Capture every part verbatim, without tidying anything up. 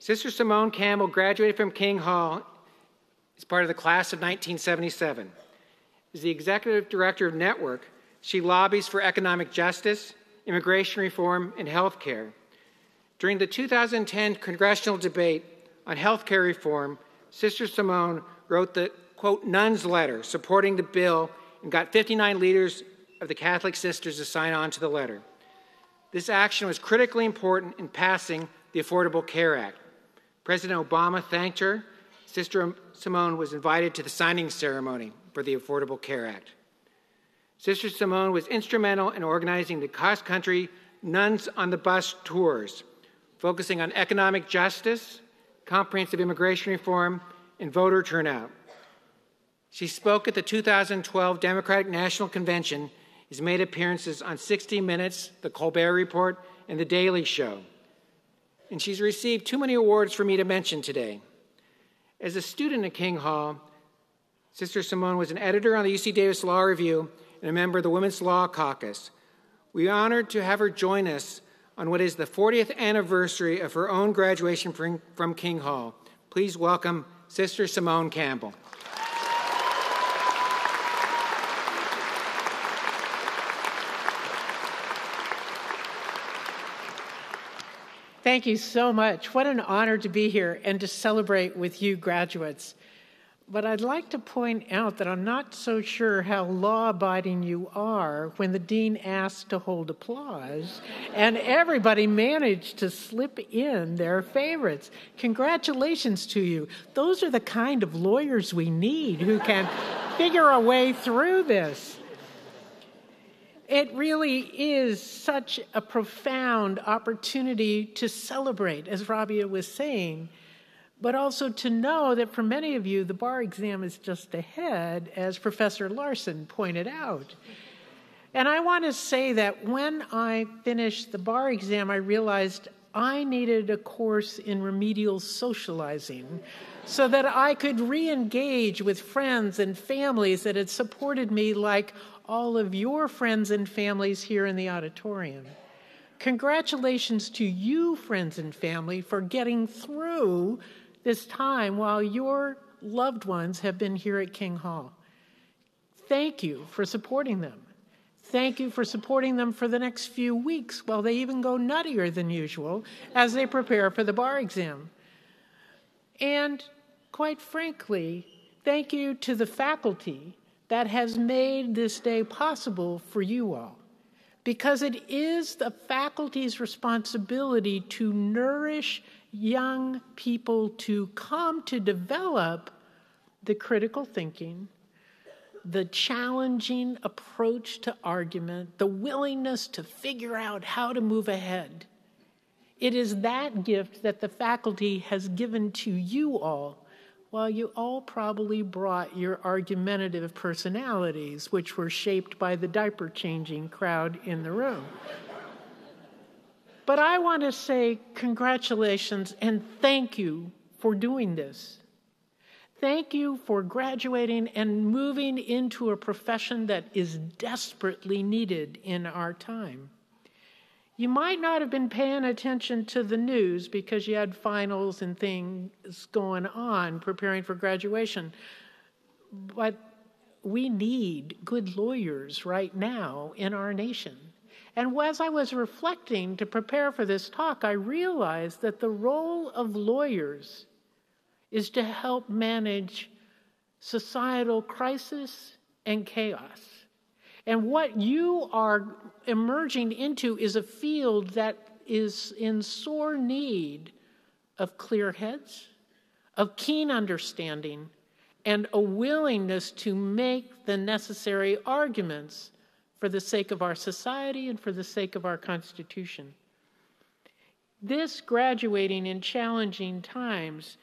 Sister Simone Campbell graduated from King Hall as part of the class of nineteen seventy-seven. As the executive director of Network, she lobbies for economic justice, immigration reform, and health care. During the two thousand ten congressional debate on health care reform, Sister Simone wrote the, quote, Nuns letter supporting the bill and got fifty-nine leaders of the Catholic Sisters to sign on to the letter. This action was critically important in passing the Affordable Care Act. President Obama thanked her. Sister Simone was invited to the signing ceremony for the Affordable Care Act. Sister Simone was instrumental in organizing the cross-country Nuns on the Bus tours, focusing on economic justice, comprehensive immigration reform, and voter turnout. She spoke at the two thousand twelve Democratic National Convention, has made appearances on sixty minutes, The Colbert Report, and The Daily Show. And she's received too many awards for me to mention today. As a student at King Hall, Sister Simone was an editor on the U C Davis Law Review and a member of the Women's Law Caucus. We are honored to have her join us on what is the fortieth anniversary of her own graduation from King Hall. Please welcome Sister Simone Campbell. Thank you so much. What an honor to be here and to celebrate with you graduates. But I'd like to point out that I'm not so sure how law-abiding you are when the dean asked to hold applause and everybody managed to slip in their favorites. Congratulations to you. Those are the kind of lawyers we need who can figure a way through this. It really is such a profound opportunity to celebrate, as Rabia was saying, but also to know that for many of you, the bar exam is just ahead, as Professor Larson pointed out. And I want to say that when I finished the bar exam, I realized I needed a course in remedial socializing so that I could re-engage with friends and families that had supported me like all of your friends and families here in the auditorium. Congratulations to you, friends and family, for getting through this time while your loved ones have been here at King Hall. Thank you for supporting them. Thank you for supporting them for the next few weeks while they even go nuttier than usual as they prepare for the bar exam. And quite frankly, thank you to the faculty that has made this day possible for you all, because it is the faculty's responsibility to nourish young people to come to develop the critical thinking, the challenging approach to argument, the willingness to figure out how to move ahead. It is that gift that the faculty has given to you all. Well, you all probably brought your argumentative personalities, which were shaped by the diaper-changing crowd in the room. But I want to say congratulations and thank you for doing this. Thank you for graduating and moving into a profession that is desperately needed in our time. You might not have been paying attention to the news because you had finals and things going on preparing for graduation, but we need good lawyers right now in our nation. And as I was reflecting to prepare for this talk, I realized that the role of lawyers is to help manage societal crisis and chaos. And what you are emerging into is a field that is in sore need of clear heads, of keen understanding, and a willingness to make the necessary arguments for the sake of our society and for the sake of our Constitution. This graduating in challenging times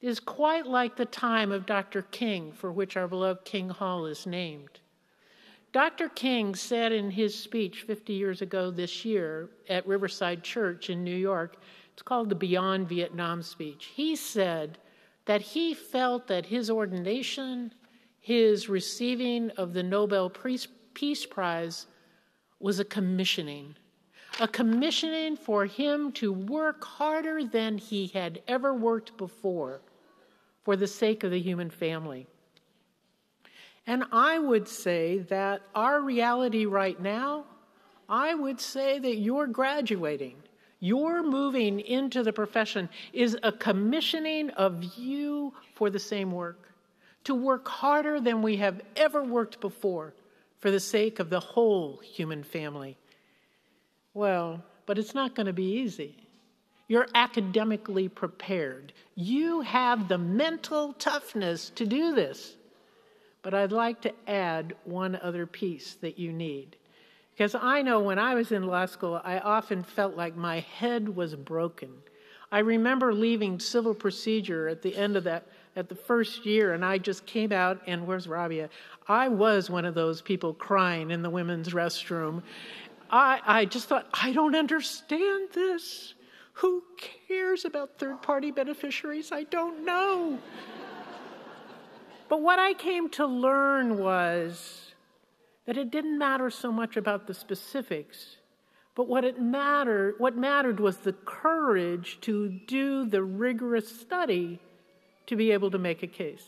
is quite like the time of Doctor King, for which our beloved King Hall is named. Doctor King said in his speech fifty years ago this year at Riverside Church in New York, it's called the Beyond Vietnam speech, he said that he felt that his ordination, his receiving of the Nobel Peace Prize was a commissioning, a commission for him to work harder than he had ever worked before for the sake of the human family. And I would say that our reality right now, I would say that you're graduating. Your moving into the profession is a commissioning of you for the same work, to work harder than we have ever worked before for the sake of the whole human family. Well, but it's not going to be easy. You're academically prepared. You have the mental toughness to do this. But I'd like to add one other piece that you need. Because I know when I was in law school, I often felt like my head was broken. I remember leaving civil procedure at the end of that, at the first year, and I just came out, and where's Rabia? I was one of those people crying in the women's restroom. I, I just thought, I don't understand this. Who cares about third-party beneficiaries? I don't know. But what I came to learn was that it didn't matter so much about the specifics, but what it mattered, what mattered was the courage to do the rigorous study to be able to make a case.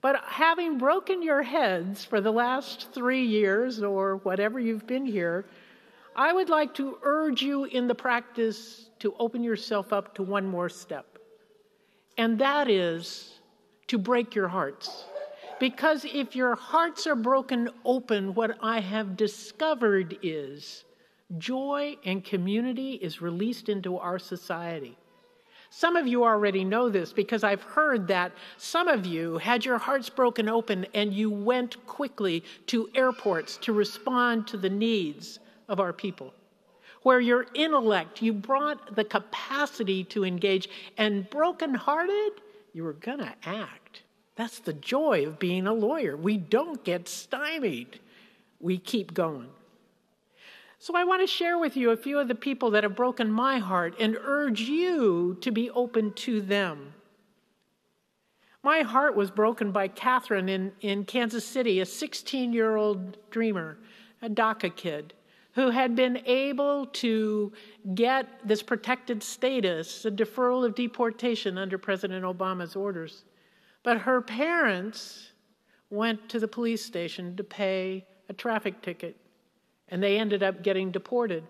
But having broken your heads for the last three years or whatever you've been here, I would like to urge you in the practice to open yourself up to one more step, and that is to break your hearts. Because if your hearts are broken open, what I have discovered is joy and community is released into our society. Some of you already know this because I've heard that some of you had your hearts broken open and you went quickly to airports to respond to the needs of our people. Where your intellect, you brought the capacity to engage, and brokenhearted, you were going to act. That's the joy of being a lawyer. We don't get stymied. We keep going. So I want to share with you a few of the people that have broken my heart and urge you to be open to them. My heart was broken by Catherine in, in Kansas City, a sixteen-year-old dreamer, a DACA kid, who had been able to get this protected status, a deferral of deportation under President Obama's orders. But her parents went to the police station to pay a traffic ticket, and they ended up getting deported.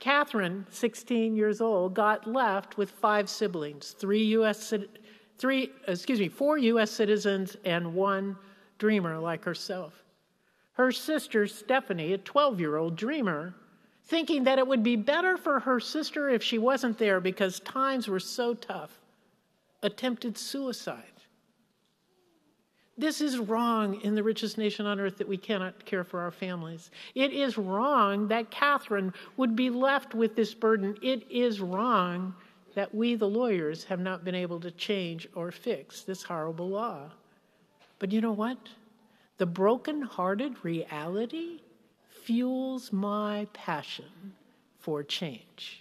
Catherine, sixteen years old, got left with five siblings, three U S, three, excuse me, four U S citizens and one dreamer like herself. Her sister, Stephanie, a twelve-year-old dreamer, thinking that it would be better for her sister if she wasn't there because times were so tough, attempted suicide. This is wrong in the richest nation on earth, that we cannot care for our families. It is wrong that Catherine would be left with this burden. It is wrong that we, the lawyers, have not been able to change or fix this horrible law. But you know what? The broken-hearted reality fuels my passion for change.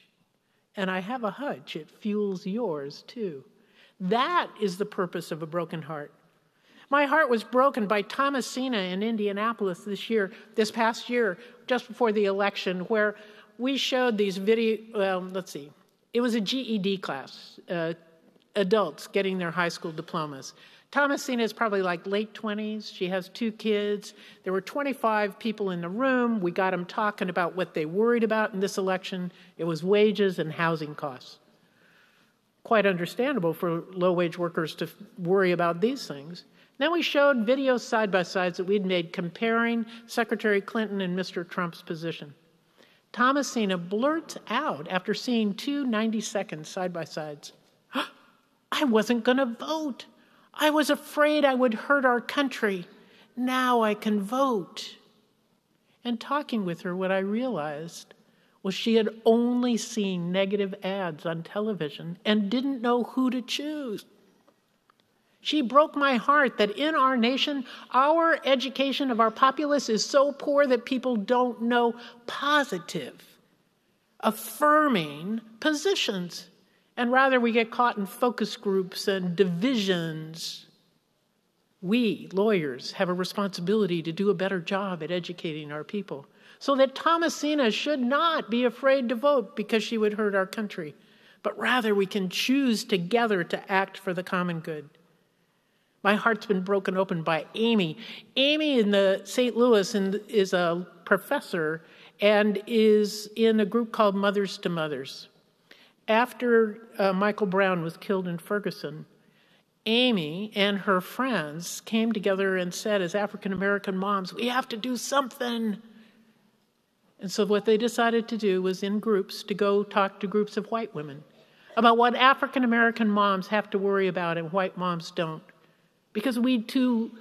And I have a hunch it fuels yours, too. That is the purpose of a broken heart. My heart was broken by Thomas Cena in Indianapolis this year, this past year, just before the election, where we showed these video, well, let's see, it was a G E D class, uh, adults getting their high school diplomas. Thomasina is probably like late twenties. She has two kids. There were twenty-five people in the room. We got them talking about what they worried about in this election. It was wages and housing costs. Quite understandable for low-wage workers to worry about these things. Then we showed videos side-by-sides that we'd made comparing Secretary Clinton and Mister Trump's position. Thomasina blurts out, after seeing two ninety-second side-by-sides, "I wasn't going to vote. I was afraid I would hurt our country. Now I can vote." And talking with her, what I realized was she had only seen negative ads on television and didn't know who to choose. She broke my heart that in our nation, our education of our populace is so poor that people don't know positive, affirming positions. And rather, we get caught in focus groups and divisions. We, lawyers, have a responsibility to do a better job at educating our people so that Thomasina should not be afraid to vote because she would hurt our country, but rather we can choose together to act for the common good. My heart's been broken open by Amy. Amy in the Saint Louis is a professor and is in a group called Mothers to Mothers. After uh, Michael Brown was killed in Ferguson, Amy and her friends came together and said, as African-American moms, we have to do something. And so what they decided to do was in groups to go talk to groups of white women about what African-American moms have to worry about and white moms don't. Because we, too,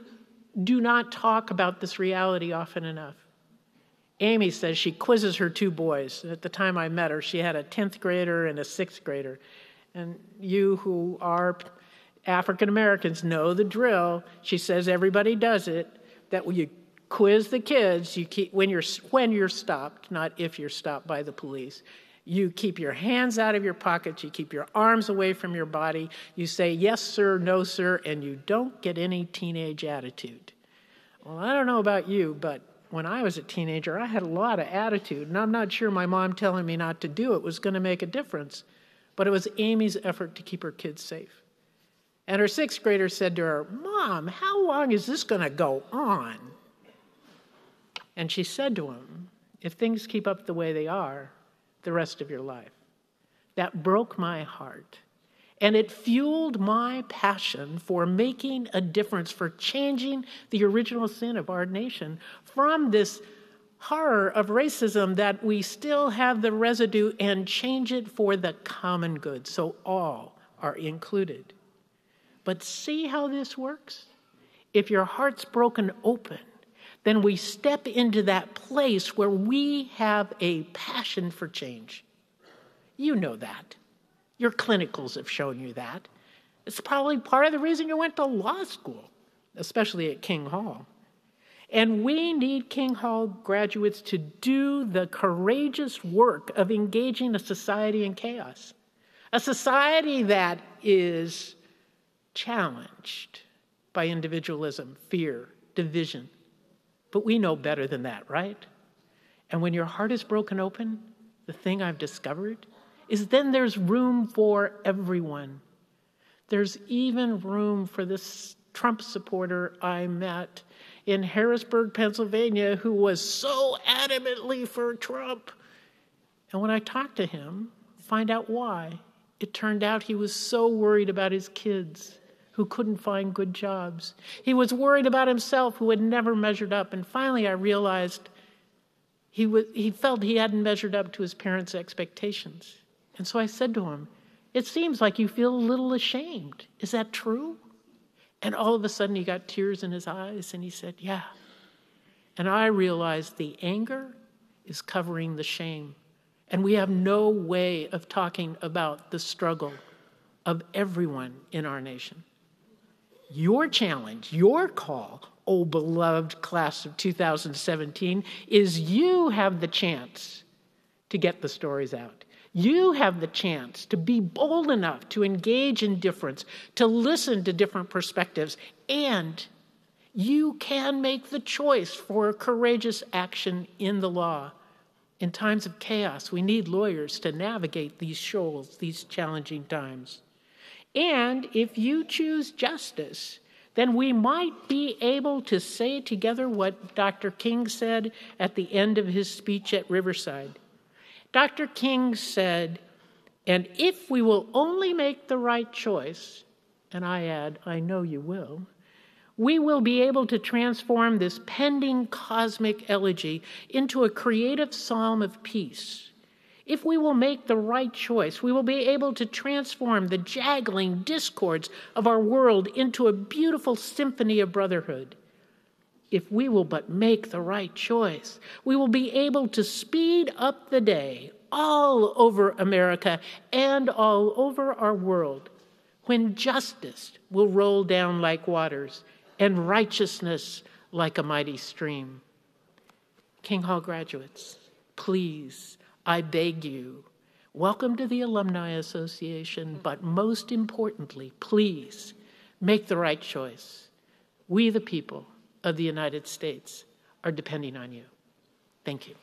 do not talk about this reality often enough. Amy says she quizzes her two boys. At the time I met her, she had a tenth grader and a sixth grader. And you who are African Americans know the drill. She says everybody does it, that when you quiz the kids, you keep, when you're, when you're stopped, not if you're stopped by the police. You keep your hands out of your pockets, you keep your arms away from your body, you say yes sir, no sir, and you don't get any teenage attitude. Well, I don't know about you, but when I was a teenager, I had a lot of attitude, and I'm not sure my mom telling me not to do it was going to make a difference, but it was Amy's effort to keep her kids safe. And her sixth grader said to her, Mom, how long is this going to go on? And she said to him, if things keep up the way they are, the rest of your life. That broke my heart. And it fueled my passion for making a difference, for changing the original sin of our nation from this horror of racism that we still have the residue and change it for the common good, so all are included. But see how this works? If your heart's broken open, then we step into that place where we have a passion for change. You know that. Your clinicals have shown you that. It's probably part of the reason you went to law school, especially at King Hall. And we need King Hall graduates to do the courageous work of engaging a society in chaos, a society that is challenged by individualism, fear, division. But we know better than that, right? And when your heart is broken open, the thing I've discovered is then there's room for everyone. There's even room for this Trump supporter I met in Harrisburg, Pennsylvania, who was so adamantly for Trump. And when I talked to him, find out why, it turned out he was so worried about his kids who couldn't find good jobs. He was worried about himself, who had never measured up. And finally, I realized he, was, he felt he hadn't measured up to his parents' expectations. And so I said to him, it seems like you feel a little ashamed. Is that true? And all of a sudden, he got tears in his eyes, and he said, yeah. And I realized the anger is covering the shame. And we have no way of talking about the struggle of everyone in our nation. Your challenge, your call, oh beloved class of two thousand seventeen, is you have the chance to get the stories out. You have the chance to be bold enough to engage in difference, to listen to different perspectives, and you can make the choice for courageous action in the law. In times of chaos, we need lawyers to navigate these shoals, these challenging times. And if you choose justice, then we might be able to say together what Doctor King said at the end of his speech at Riverside. Doctor King said, and if we will only make the right choice, and I add, I know you will, we will be able to transform this pending cosmic elegy into a creative psalm of peace. If we will make the right choice, we will be able to transform the jaggling discords of our world into a beautiful symphony of brotherhood. If we will but make the right choice, we will be able to speed up the day all over America and all over our world, when justice will roll down like waters and righteousness like a mighty stream. King Hall graduates, please, I beg you, welcome to the Alumni Association, but most importantly, please make the right choice. We, the people of the United States, are depending on you. Thank you.